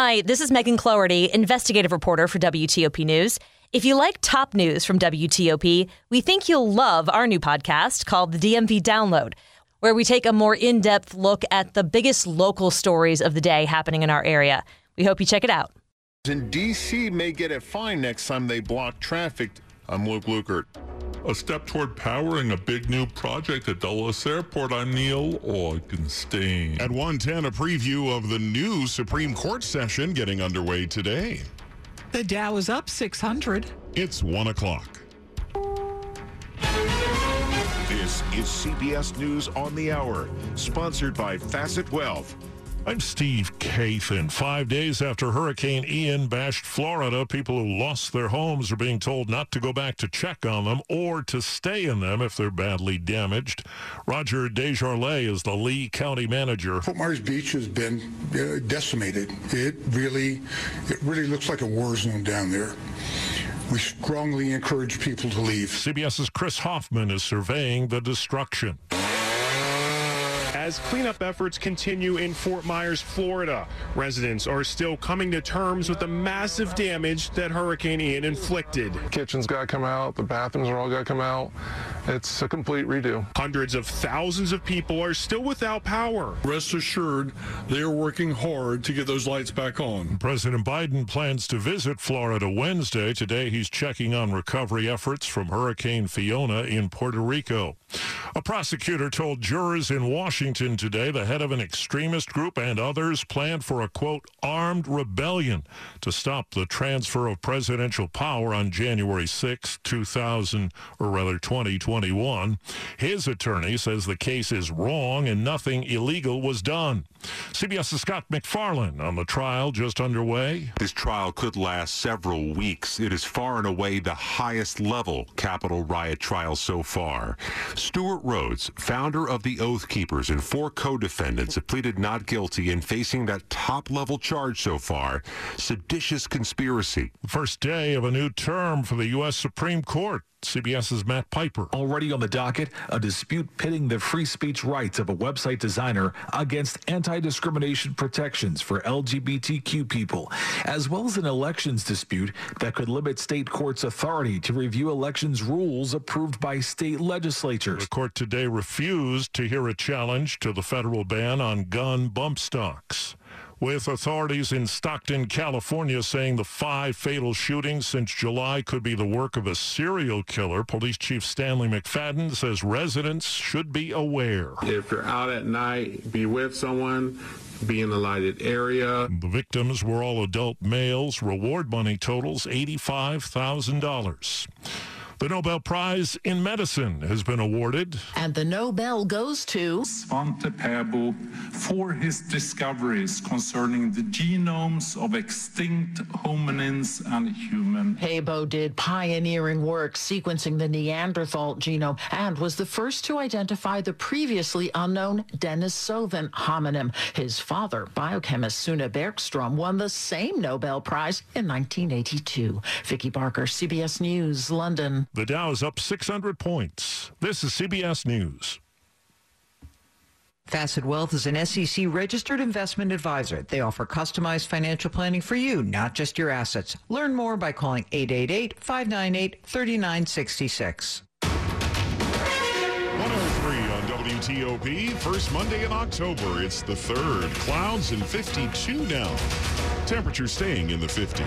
Hi, this is Megan Cloherty, investigative reporter for WTOP News. If you like top news from WTOP, we think you'll love our new podcast called The DMV Download, where we take a more in-depth look at the biggest local stories of the day happening in our area. We hope you check it out. And D.C. may get a fine next time they block traffic. I'm Luke Lukert. A step toward powering a big new project at Dulles Airport. I'm Neil Augenstein. At 1:10, a preview of the new Supreme Court session getting underway today. The Dow is up 600. It's 1 o'clock. This is CBS News on the Hour, sponsored by Facet Wealth. I'm Steve Kathan. 5 days after Hurricane Ian bashed Florida, people who lost their homes are being told not to go back to check on them or to stay in them if they're badly damaged. Roger Desjardins is the Lee County manager. Fort Myers Beach has been decimated. It really looks like a war zone down there. We strongly encourage people to leave. CBS's Chris Hoffman is surveying the destruction. As cleanup efforts continue in Fort Myers, Florida, residents are still coming to terms with the massive damage that Hurricane Ian inflicted. Kitchen's got to come out. The bathrooms are all got to come out. It's a complete redo. Hundreds of thousands of people are still without power. Rest assured, they are working hard to get those lights back on. President Biden plans to visit Florida Wednesday. Today, he's checking on recovery efforts from Hurricane Fiona in Puerto Rico. A prosecutor told jurors in Washington today the head of an extremist group and others planned for a, quote, armed rebellion to stop the transfer of presidential power on January 6, 2021. His attorney says the case is wrong and nothing illegal was done. CBS's Scott McFarlane on the trial just underway. This trial could last several weeks. It is far and away the highest level Capitol riot trial so far. Stuart Rhodes, founder of the Oath Keepers, and four co-defendants have pleaded not guilty in facing that top-level charge so far, seditious conspiracy. First day of a new term for the U.S. Supreme Court. CBS's Matt Piper. Already on the docket, a dispute pitting the free speech rights of a website designer against anti-discrimination protections for LGBTQ people, as well as an elections dispute that could limit state courts' authority to review elections rules approved by state legislatures. The court today refused to hear a challenge to the federal ban on gun bump stocks, with authorities in Stockton, California, saying the 5 fatal shootings since July could be the work of a serial killer. Police Chief Stanley McFadden says residents should be aware. If you're out at night, be with someone, be in a lighted area. The victims were all adult males. Reward money totals $85,000. The Nobel Prize in Medicine has been awarded. And the Nobel goes to Svante Pääbo for his discoveries concerning the genomes of extinct hominins and human. Pääbo did pioneering work sequencing the Neanderthal genome and was the first to identify the previously unknown Denisovan hominin. His father, biochemist Sune Bergstrom, won the same Nobel Prize in 1982. Vicki Barker, CBS News, London. The Dow is up 600 points. This is CBS News. Facet Wealth is an SEC-registered investment advisor. They offer customized financial planning for you, not just your assets. Learn more by calling 888-598-3966. 103 on WTOP. First Monday in October. It's the 3rd. Clouds in 52 now. Temperature staying in the 50s.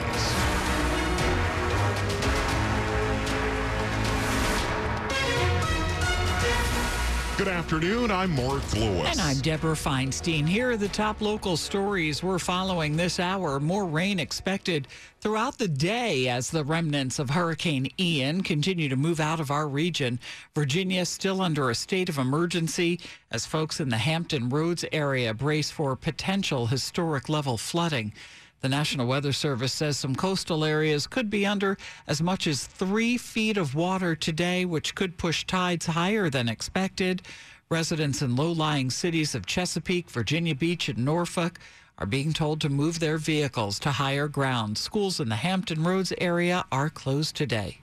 Good afternoon. I'm Mark Lewis. And I'm Deborah Feinstein. Here are the top local stories we're following this hour. More rain expected throughout the day as the remnants of Hurricane Ian continue to move out of our region. Virginia still under a state of emergency as folks in the Hampton Roads area brace for potential historic level flooding. The National Weather Service says some coastal areas could be under as much as 3 feet of water today, which could push tides higher than expected. Residents in low-lying cities of Chesapeake, Virginia Beach, and Norfolk are being told to move their vehicles to higher ground. Schools in the Hampton Roads area are closed today.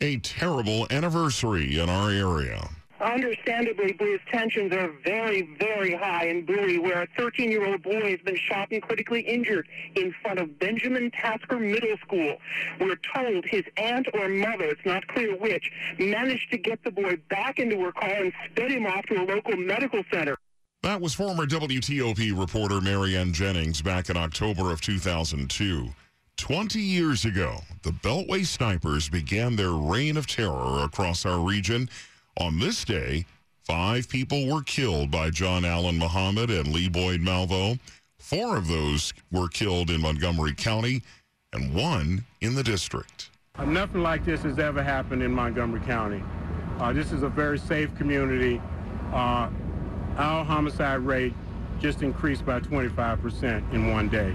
A terrible anniversary in our area. understandably believes tensions are very, very high in Bowie, where a 13-year-old boy has been shot and critically injured in front of Benjamin Tasker Middle School. We're told his aunt or mother, it's not clear which, managed to get the boy back into her car and sped him off to a local medical center. That was former WTOP reporter Marianne Jennings back in October of 2002. 20 years ago, the Beltway snipers began their reign of terror across our region. On this day, 5 people were killed by John Allen Muhammad and Lee Boyd Malvo. 4 of those were killed in Montgomery County and 1 in the district. Nothing like this has ever happened in Montgomery County. This is a very safe community. Our homicide rate just increased by 25% in one day.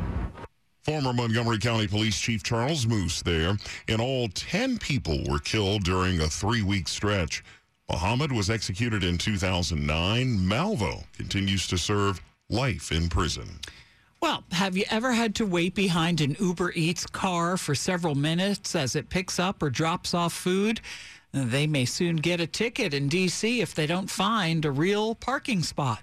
Former Montgomery County Police Chief Charles Moose there. In all, 10 people were killed during a 3-week stretch. Muhammad was executed in 2009. Malvo continues to serve life in prison. Well, have you ever had to wait behind an Uber Eats car for several minutes as it picks up or drops off food? They may soon get a ticket in D.C. if they don't find a real parking spot.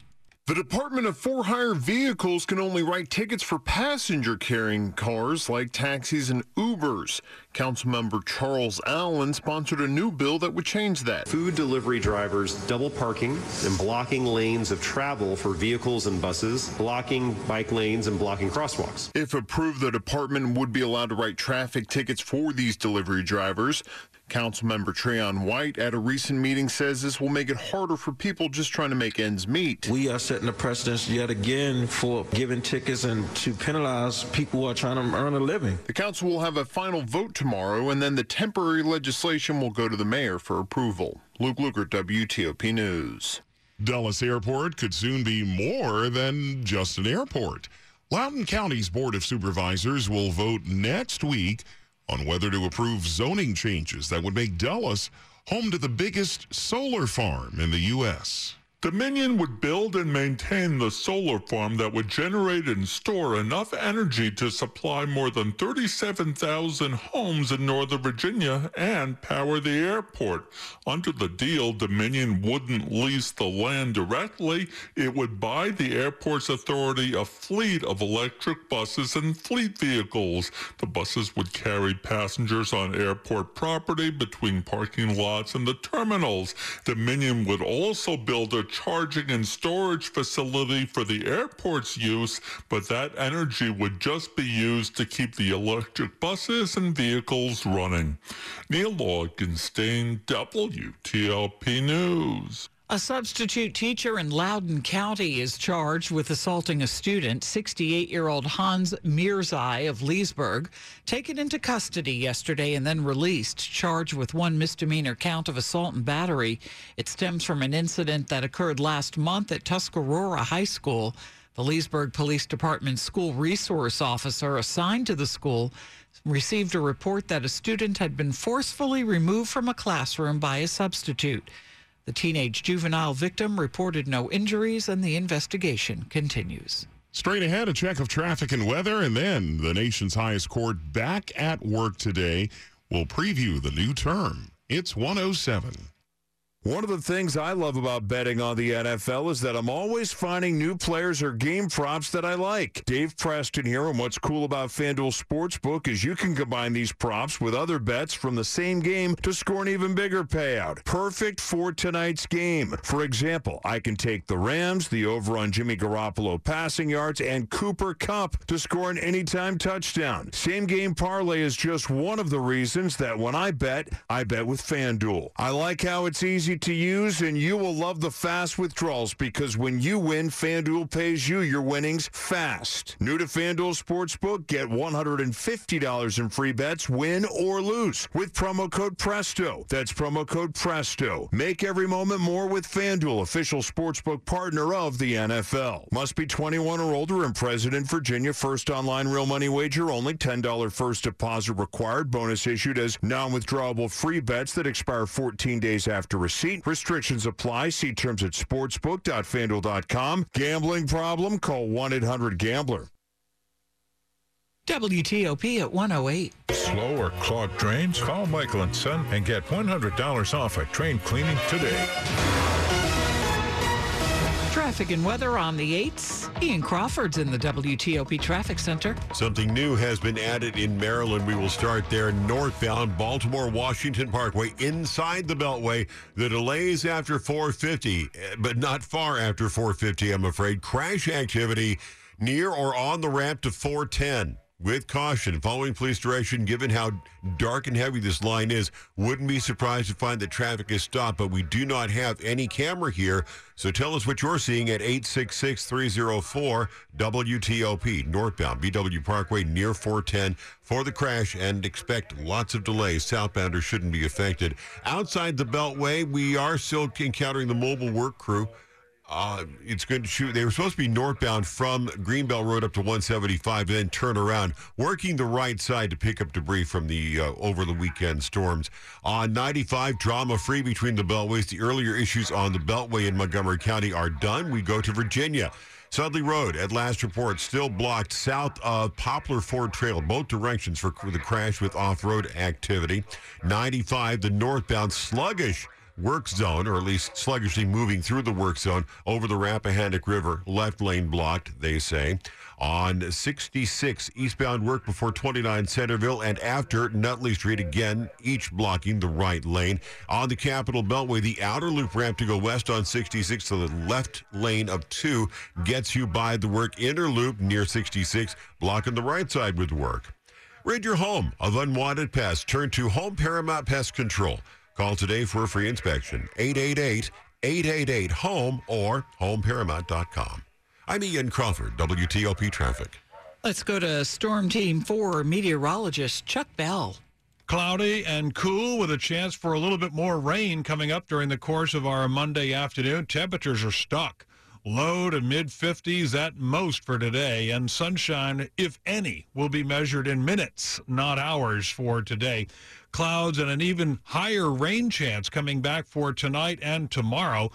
The Department of For-Hire Vehicles can only write tickets for passenger-carrying cars like taxis and Ubers. Councilmember Charles Allen sponsored a new bill that would change that. Food delivery drivers double parking and blocking lanes of travel for vehicles and buses, blocking bike lanes and blocking crosswalks. If approved, the department would be allowed to write traffic tickets for these delivery drivers. Councilmember Treyon White at a recent meeting says this will make it harder for people just trying to make ends meet. We are setting a precedent yet again for giving tickets and to penalize people who are trying to earn a living. The council will have a final vote tomorrow, and then the temporary legislation will go to the mayor for approval. Luke Lukert, WTOP News. Dulles Airport could soon be more than just an airport. Loudoun County's Board of Supervisors will vote next week on whether to approve zoning changes that would make Dulles home to the biggest solar farm in the U.S. Dominion would build and maintain the solar farm that would generate and store enough energy to supply more than 37,000 homes in Northern Virginia and power the airport. Under the deal, Dominion wouldn't lease the land directly. It would buy the airport's authority a fleet of electric buses and fleet vehicles. The buses would carry passengers on airport property between parking lots and the terminals. Dominion would also build a charging and storage facility for the airport's use, but that energy would just be used to keep the electric buses and vehicles running. Neil Augenstein, WTOP News. A substitute teacher in Loudoun County is charged with assaulting a student. 68-year-old Hans Mirzai of Leesburg, taken into custody yesterday and then released, charged with 1 misdemeanor count of assault and battery. It stems from an incident that occurred last month at Tuscarora High School. The Leesburg Police Department school resource officer assigned to the school received a report that a student had been forcefully removed from a classroom by a substitute. The teenage juvenile victim reported no injuries, and the investigation continues. Straight ahead, a check of traffic and weather, and then the nation's highest court back at work today. We'll preview the new term. It's 107. One of the things I love about betting on the NFL is that I'm always finding new players or game props that I like. Dave Preston here, and what's cool about FanDuel Sportsbook is you can combine these props with other bets from the same game to score an even bigger payout. Perfect for tonight's game. For example, I can take the Rams, the over on Jimmy Garoppolo passing yards, and Cooper Kupp to score an anytime touchdown. Same game parlay is just one of the reasons that when I bet with FanDuel. I like how it's easy to use, and you will love the fast withdrawals, because when you win, FanDuel pays you your winnings fast. New to FanDuel Sportsbook, get $150 in free bets, win or lose, with promo code PRESTO. That's promo code PRESTO. Make every moment more with FanDuel, official sportsbook partner of the NFL. Must be 21 or older and present in Virginia. First online real money wager only. $10 first deposit required. Bonus issued as non-withdrawable free bets that expire 14 days after receipt. Restrictions apply. See terms at sportsbook.fanduel.com. Gambling problem? Call 1-800-GAMBLER. WTOP at 108. Slow or clogged drains? Call Michael & Son and get $100 off a drain cleaning today. Traffic and weather on the 8s. Ian Crawford's in the WTOP Traffic Center. Something new has been added in Maryland. We will start there northbound Baltimore-Washington Parkway inside the Beltway. The delays after 450, but not far after 450, I'm afraid. Crash activity near or on the ramp to 410. With caution, following police direction, given how dark and heavy this line is, wouldn't be surprised to find that traffic is stopped, but we do not have any camera here. So tell us what you're seeing at 866-304-WTOP, northbound BW Parkway near 410 for the crash, and expect lots of delays. Southbounders shouldn't be affected. Outside the Beltway, we are still encountering the mobile work crew. It's good to shoot. They were supposed to be northbound from Greenbelt Road up to 175 and then turn around, working the right side to pick up debris from the over the weekend storms. On 95, drama-free between the Beltways. The earlier issues on the Beltway in Montgomery County are done. We go to Virginia. Sudley Road, at last report, still blocked south of Poplar Ford Trail, both directions for the crash with off-road activity. 95, the northbound sluggish work zone, or at least sluggishly moving through the work zone over the Rappahannock River. Left lane blocked, they say. On 66, eastbound work before 29 Centerville and after Nutley Street, again, each blocking the right lane. On the Capitol Beltway, the outer loop ramp to go west on 66, so the left lane of 2 gets you by the work. Inner loop near 66, blocking the right side with work. Rid your home of unwanted pests. Turn to Home Paramount Pest Control. Call today for a free inspection, 888-888-HOME or homeparamount.com. I'm Ian Crawford, WTOP Traffic. Let's go to Storm Team 4 meteorologist Chuck Bell. Cloudy and cool with a chance for a little bit more rain coming up during the course of our Monday afternoon. Temperatures are stuck. Low to mid-50s at most for today, and sunshine, if any, will be measured in minutes, not hours for today. Clouds and an even higher rain chance coming back for tonight and tomorrow,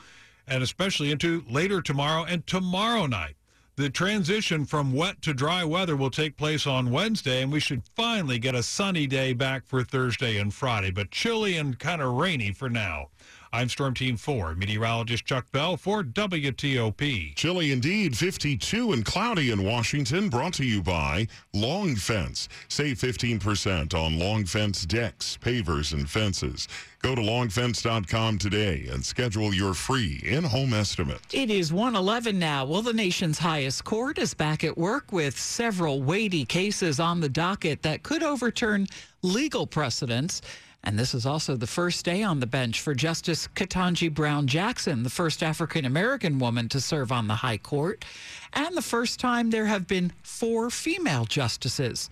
and especially into later tomorrow and tomorrow night. The transition from wet to dry weather will take place on Wednesday, and we should finally get a sunny day back for Thursday and Friday, but chilly and kind of rainy for now. I'm Storm Team 4 meteorologist Chuck Bell for WTOP. Chilly indeed, 52 and cloudy in Washington, brought to you by Long Fence. Save 15% on Long Fence decks, pavers, and fences. Go to longfence.com today and schedule your free in-home estimate. It is 1:11 now. Well, the nation's highest court is back at work with several weighty cases on the docket that could overturn legal precedents. And this is also the first day on the bench for Justice Ketanji Brown Jackson, the first African-American woman to serve on the high court, and the first time there have been 4 female justices.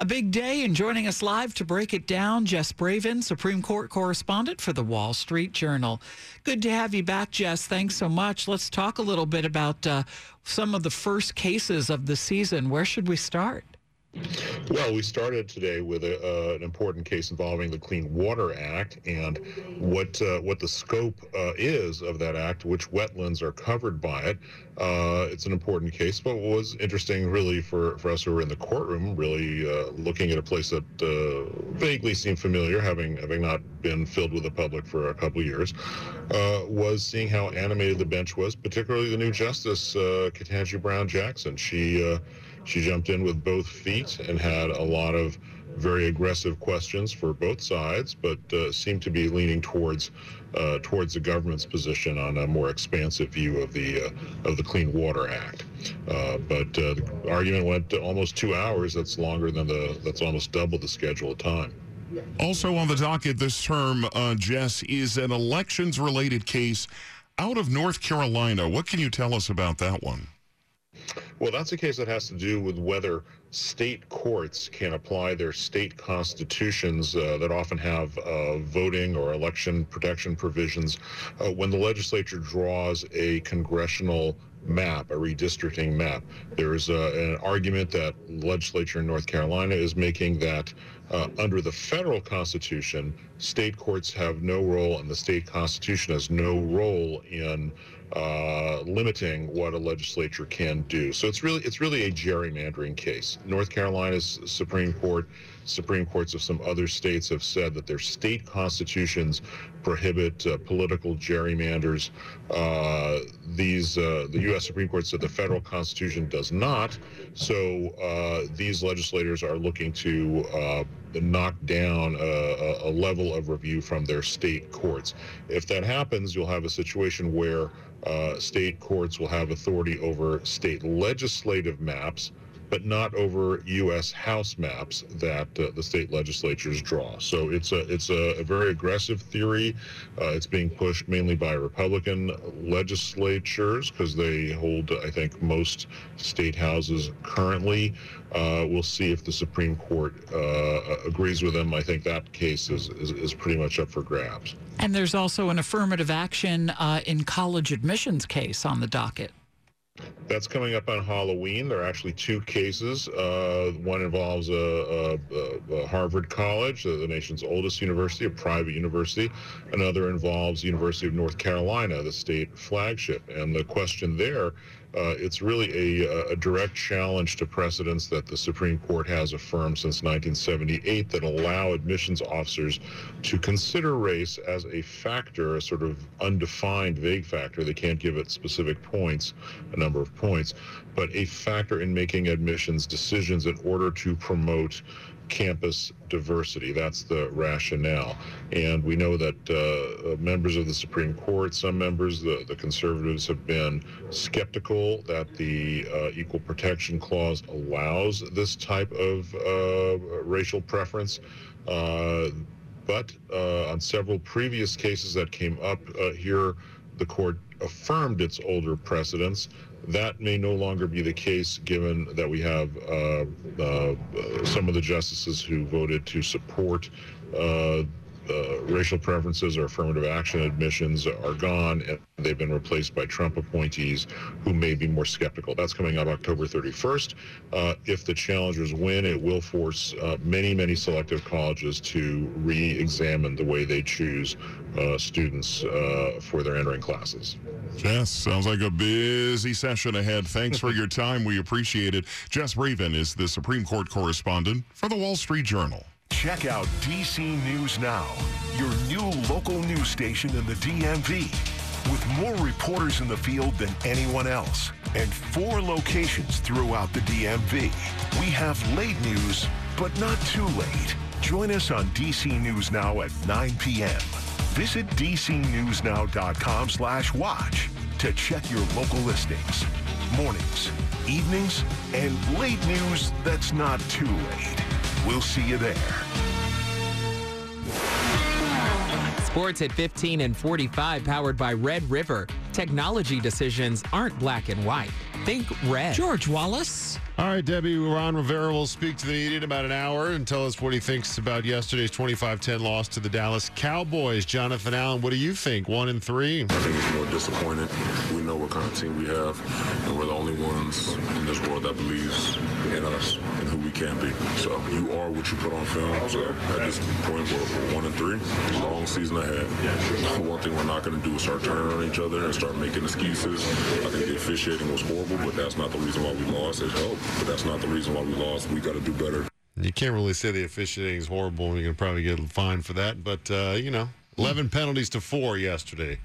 A big day, and joining us live to break it down, Jess Bravin, Supreme Court correspondent for The Wall Street Journal. Good to have you back, Jess. Thanks so much. Let's talk a little bit about some of the first cases of the season. Where should we start? Well, we started today with an important case involving the Clean Water Act and what the scope is of that act, which wetlands are covered by it. It's an important case, but what was interesting really for us who were in the courtroom, really looking at a place that vaguely seemed familiar, having not been filled with the public for a couple of years, was seeing how animated the bench was, particularly the new justice, Ketanji Brown Jackson. She jumped in with both feet and had a lot of very aggressive questions for both sides, but seemed to be leaning towards the government's position on a more expansive view of the Clean Water Act. But the argument went to almost 2 hours. That's almost double the scheduled time. Also on the docket this term, Jess, is an elections-related case out of North Carolina. What can you tell us about that one? Well, that's a case that has to do with whether state courts can apply their state constitutions that often have voting or election protection provisions when the legislature draws a congressional map, a redistricting map. There's an argument that the legislature in North Carolina is making that under the federal constitution, state courts have no role, and the state constitution has no role in limiting what a legislature can do. So it's really a gerrymandering case. North Carolina's Supreme Courts of some other states have said that their state constitutions prohibit political gerrymanders. The U.S. Supreme Court said the federal Constitution does not. So these legislators are looking to knock down a level of review from their state courts. If that happens, you'll have a situation where state courts will have authority over state legislative maps, but not over U.S. House maps that the state legislatures draw. So it's a very aggressive theory. It's being pushed mainly by Republican legislatures because they hold, I think, most state houses currently. We'll see if the Supreme Court agrees with them. I think that case is pretty much up for grabs. And there's also an affirmative action in college admissions case on the docket. That's coming up on Halloween. There are actually two cases. One involves a Harvard College, the nation's oldest university, a private university. Another involves the University of North Carolina, the state flagship. And the question there, it's really a direct challenge to precedents that the Supreme Court has affirmed since 1978 that allow admissions officers to consider race as a factor, a sort of undefined, vague factor. They can't give it specific points, a number of points, but a factor in making admissions decisions in order to promote campus diversity. That's the rationale. And we know that members of the Supreme Court, some members, the conservatives, have been skeptical that the Equal Protection Clause allows this type of racial preference. But on several previous cases that came up here, the court affirmed its older precedents. That may no longer be the case, given that we have some of the justices who voted to support racial preferences or affirmative action admissions are gone, and they've been replaced by Trump appointees who may be more skeptical. That's coming up October 31st. If the challengers win, it will force many selective colleges to re-examine the way they choose students for their entering classes. Jess, sounds like a busy session ahead. Thanks for your time. We appreciate it. Jess Raven is the Supreme Court correspondent for The Wall Street Journal. Check out DC News Now, your new local news station in the DMV, with more reporters in the field than anyone else, and 4 locations throughout the DMV. We have late news, but not too late. Join us on DC News Now at 9 p.m. Visit dcnewsnow.com/watch to check your local listings. Mornings, evenings, and late news that's not too late. We'll see you there. Sports at 15 and 45, powered by Red River. Technology decisions aren't black and white. Think red. George Wallace. All right, Debbie, Ron Rivera will speak to the media in about an hour and tell us what he thinks about yesterday's 25-10 loss to the Dallas Cowboys. Jonathan Allen, what do you think? 1-3. I think it's more disappointing. We know what kind of team we have, and we're the only ones in this world that believes in us and who we can be. So you are what you put on film. So at this point, we're 1-3. Long season ahead. One thing we're not going to do is start turning on each other and start making excuses. I think the officiating was horrible, but that's not the reason why we lost. It helped. But that's not the reason why we lost. We got to do better. You can't really say the officiating is horrible, and you're going to probably get fined for that. But, 11 penalties to 4 yesterday.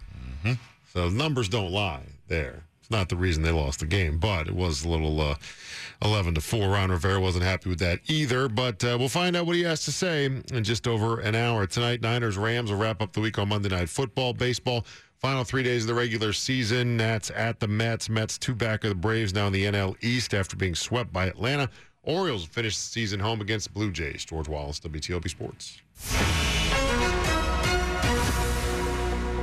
Mm-hmm. So numbers don't lie there. It's not the reason they lost the game, but it was a little 11-4. Ron Rivera wasn't happy with that either, but we'll find out what he has to say in just over an hour. Tonight, Niners-Rams will wrap up the week on Monday Night Football. Baseball, final 3 days of the regular season. Nats at the Mets. Mets 2 back of the Braves now in the NL East after being swept by Atlanta. Orioles finish the season home against the Blue Jays. George Wallace, WTOP Sports.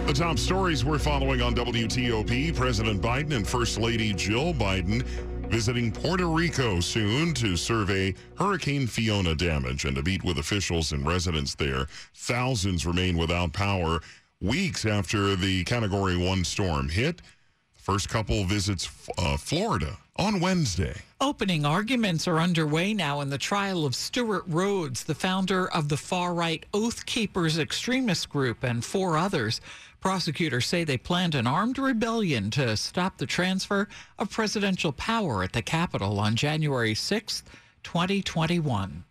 The top stories we're following on WTOP, President Biden and First Lady Jill Biden visiting Puerto Rico soon to survey Hurricane Fiona damage and to meet with officials and residents there. Thousands remain without power weeks after the Category 1 storm hit. The first couple visits Florida on Wednesday. Opening arguments are underway now in the trial of Stuart Rhodes, the founder of the far-right Oath Keepers extremist group, and 4 others. Prosecutors say they planned an armed rebellion to stop the transfer of presidential power at the Capitol on January 6, 2021.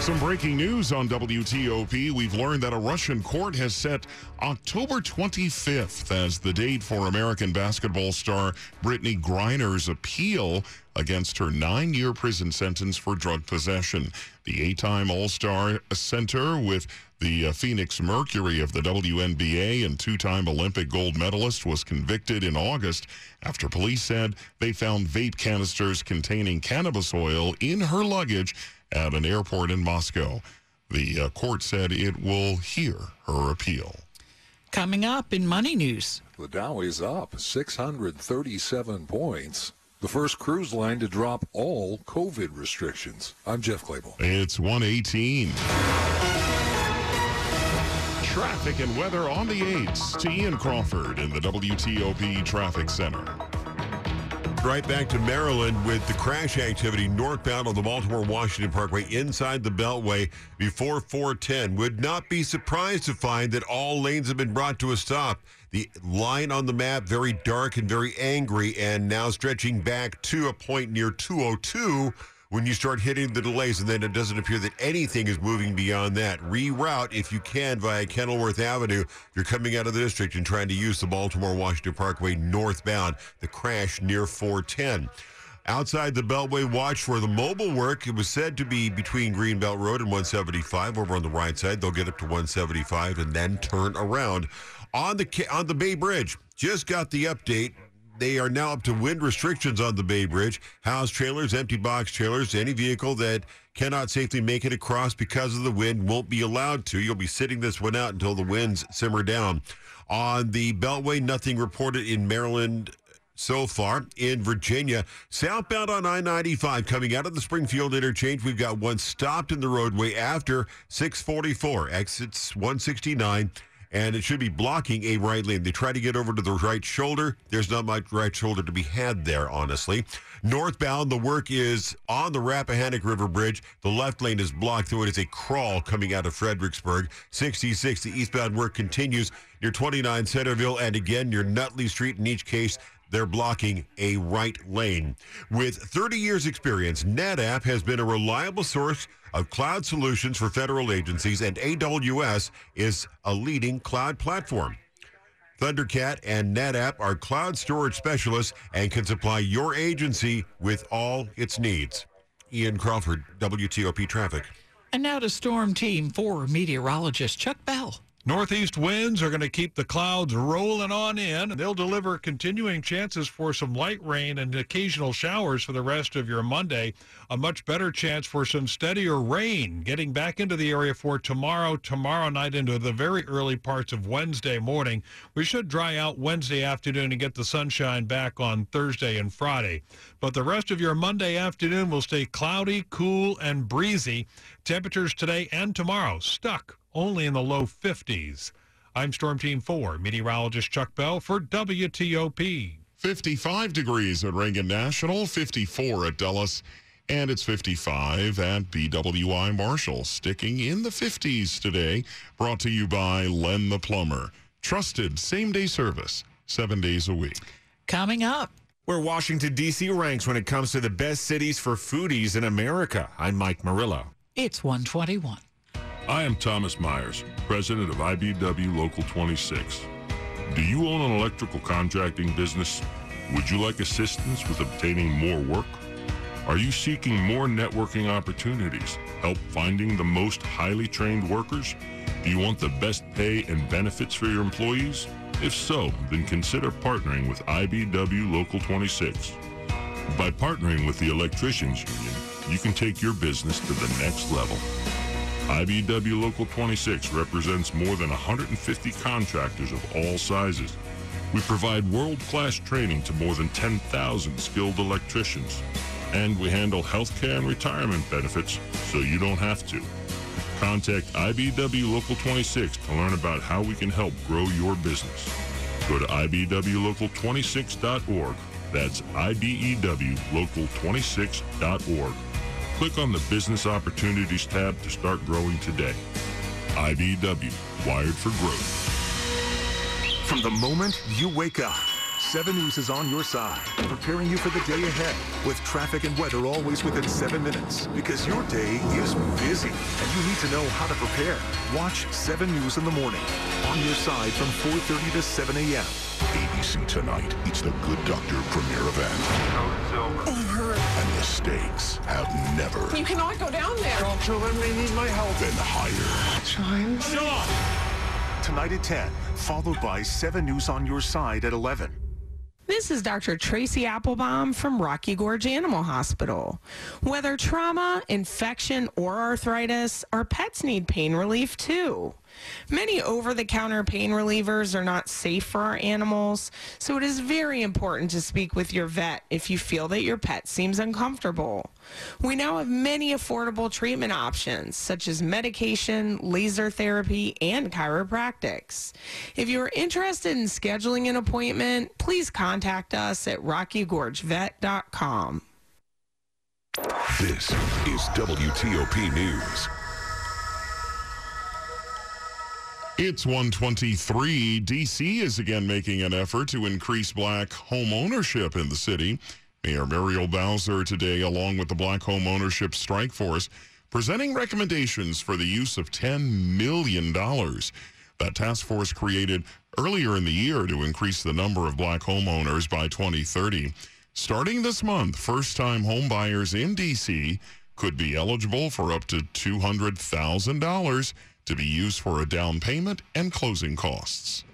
Some breaking news on WTOP. We've learned that a Russian court has set October 25th as the date for American basketball star Brittany Griner's appeal against her 9-year prison sentence for drug possession. The 8-time All-Star center with the Phoenix Mercury of the WNBA and 2-time Olympic gold medalist was convicted in August after police said they found vape canisters containing cannabis oil in her luggage at an airport in Moscow. The court said it will hear her appeal. Coming up in Money News. The Dow is up 637 points. The first cruise line to drop all COVID restrictions. I'm Jeff Claypool. It's 1:18. Traffic and weather on the 8s to Ian Crawford in the WTOP Traffic Center. Right back to Maryland with the crash activity northbound on the Baltimore-Washington Parkway inside the Beltway before 410. Would not be surprised to find that all lanes have been brought to a stop. The line on the map, very dark and very angry, and now stretching back to a point near 202 when you start hitting the delays, and then it doesn't appear that anything is moving beyond that. Reroute, if you can, via Kenilworth Avenue. You're coming out of the district and trying to use the Baltimore-Washington Parkway northbound, the crash near 410. Outside the Beltway, watch for the mobile work. It was said to be between Greenbelt Road and 175 over on the right side. They'll get up to 175 and then turn around. On the Bay Bridge, just got the update. They are now up to wind restrictions on the Bay Bridge. House trailers, empty box trailers, any vehicle that cannot safely make it across because of the wind won't be allowed to. You'll be sitting this one out until the winds simmer down. On the Beltway, nothing reported in Maryland so far. In Virginia, southbound on I-95, coming out of the Springfield interchange, we've got one stopped in the roadway after 644, exits 169. And it should be blocking a right lane. They try to get over to the right shoulder. There's not much right shoulder to be had there, honestly. Northbound, the work is on the Rappahannock River Bridge. The left lane is blocked, though it is a crawl coming out of Fredericksburg. 66, the eastbound work continues near 29 Centerville and again near Nutley Street. In each case, they're blocking a right lane. With 30 years experience, NetApp has been a reliable source of cloud solutions for federal agencies, and AWS is a leading cloud platform. Thundercat and NetApp are cloud storage specialists and can supply your agency with all its needs. Ian Crawford, WTOP Traffic. And now to Storm Team 4 meteorologist Chuck Bell. Northeast winds are going to keep the clouds rolling on in. They'll deliver continuing chances for some light rain and occasional showers for the rest of your Monday. A much better chance for some steadier rain getting back into the area for tomorrow night into the very early parts of Wednesday morning. We should dry out Wednesday afternoon and get the sunshine back on Thursday and Friday. But the rest of your Monday afternoon will stay cloudy, cool, and breezy. Temperatures today and tomorrow stuck only in the low 50s. I'm Storm Team 4 meteorologist Chuck Bell for WTOP. 55 degrees at Reagan National, 54 at Dulles, and it's 55 at BWI Marshall. Sticking in the 50s today, brought to you by Len the Plumber. Trusted same-day service, 7 days a week. Coming up, where Washington, D.C. ranks when it comes to the best cities for foodies in America. I'm Mike Murillo. It's 1:21. I am Thomas Myers, president of IBW Local 26. Do you own an electrical contracting business? Would you like assistance with obtaining more work? Are you seeking more networking opportunities? Help finding the most highly trained workers? Do you want the best pay and benefits for your employees? If so, then consider partnering with IBW Local 26. By partnering with the Electricians Union, you can take your business to the next level. IBW Local 26 represents more than 150 contractors of all sizes. We provide world-class training to more than 10,000 skilled electricians. And we handle health care and retirement benefits so you don't have to. Contact IBW Local 26 to learn about how we can help grow your business. Go to IBWLocal26.org. That's IBEWLocal26.org. Click on the Business Opportunities tab to start growing today. IBW, wired for growth. From the moment you wake up, 7 News is on your side, preparing you for the day ahead with traffic and weather always within 7 minutes, because your day is busy and you need to know how to prepare. Watch 7 News in the morning, on your side from 4:30 to 7 a.m. ABC Tonight, it's the Good Doctor premiere event. Over. And the stakes have never... You cannot go down there. Your children may need my help. ...been higher. Chimes? Stop! Tonight at 10, followed by 7 News on your side at 11. This is Dr. Tracy Applebaum from Rocky Gorge Animal Hospital. Whether trauma, infection, or arthritis, our pets need pain relief too. Many over-the-counter pain relievers are not safe for our animals, so it is very important to speak with your vet if you feel that your pet seems uncomfortable. We now have many affordable treatment options, such as medication, laser therapy, and chiropractics. If you are interested in scheduling an appointment, please contact us at RockyGorgeVet.com. This is WTOP News. It's 1:23. D.C. is again making an effort to increase black home ownership in the city. Mayor Muriel Bowser today, along with the Black Home Ownership Strike Force, presenting recommendations for the use of $10 million. That task force created earlier in the year to increase the number of black homeowners by 2030. Starting this month, first-time homebuyers in D.C. could be eligible for up to $200,000 to be used for a down payment and closing costs.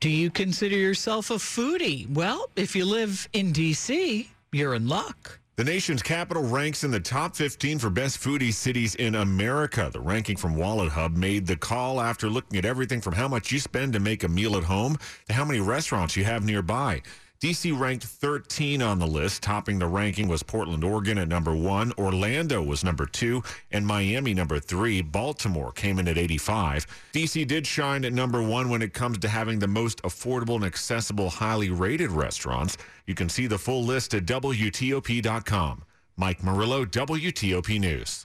Do you consider yourself a foodie? Well, if you live in D.C., you're in luck. The nation's capital ranks in the top 15 for best foodie cities in America. The ranking from Wallet Hub made the call after looking at everything from how much you spend to make a meal at home to how many restaurants you have nearby. D.C. ranked 13 on the list. Topping the ranking was Portland, Oregon at number 1. Orlando was number 2, and Miami number 3. Baltimore came in at 85. D.C. did shine at number 1 when it comes to having the most affordable and accessible, highly rated restaurants. You can see the full list at WTOP.com. Mike Murillo, WTOP News.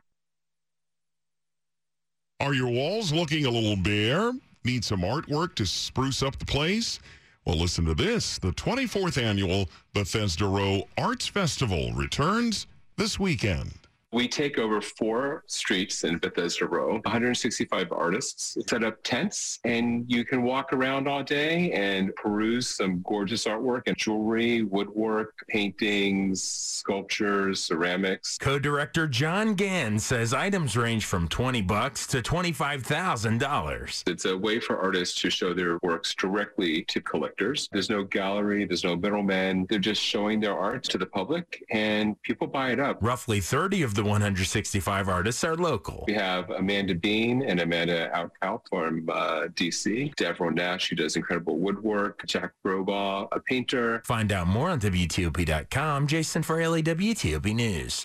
Are your walls looking a little bare? Need some artwork to spruce up the place? Well, listen to this. The 24th annual Bethesda Row Arts Festival returns this weekend. We take over 4 streets in Bethesda Row, 165 artists, set up tents, and you can walk around all day and peruse some gorgeous artwork and jewelry, woodwork, paintings, sculptures, ceramics. Co-director John Gann says items range from $20 to $25,000. It's a way for artists to show their works directly to collectors. There's no gallery, there's no middleman. They're just showing their art to the public, and people buy it up. Roughly 30 of the 165 artists are local. We have Amanda Bean and Amanda Outcalp from D.C., Davro Nash, who does incredible woodwork, Jack Grobaugh, a painter. Find out more on WTOP.com. Jason Fraley, WTOP News.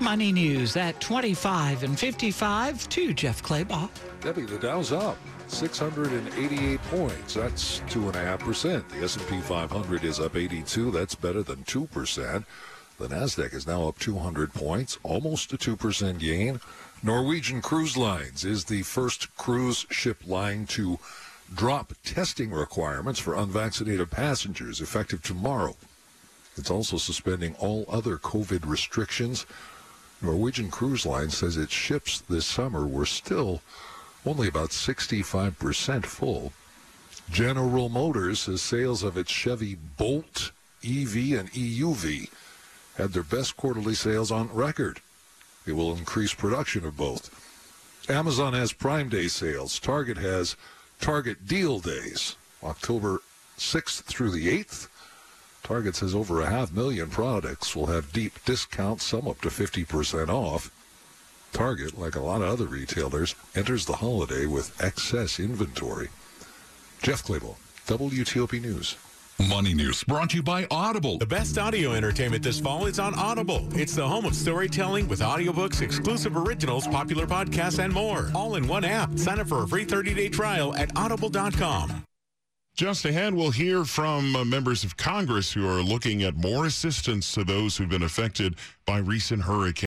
Money News at 25 and 55 to Jeff Claybaugh. Debbie, the Dow's up 688 points. That's 2.5%. The S&P 500 is up 82. That's better than 2%. The NASDAQ is now up 200 points, almost a 2% gain. Norwegian Cruise Lines is the first cruise ship line to drop testing requirements for unvaccinated passengers, effective tomorrow. It's also suspending all other COVID restrictions. Norwegian Cruise Lines says its ships this summer were still only about 65% full. General Motors says sales of its Chevy Bolt, EV, and EUV had their best quarterly sales on record. It will increase production of both. Amazon has Prime Day sales. Target has Target Deal Days, October 6th through the 8th. Target says over 500,000 products will have deep discounts, some up to 50% off. Target, like a lot of other retailers, enters the holiday with excess inventory. Jeff Clable, WTOP News. Money News brought to you by Audible. The best audio entertainment this fall is on Audible. It's the home of storytelling with audiobooks, exclusive originals, popular podcasts, and more. All in one app. Sign up for a free 30-day trial at audible.com. Just ahead, we'll hear from members of Congress who are looking at more assistance to those who've been affected by recent hurricanes.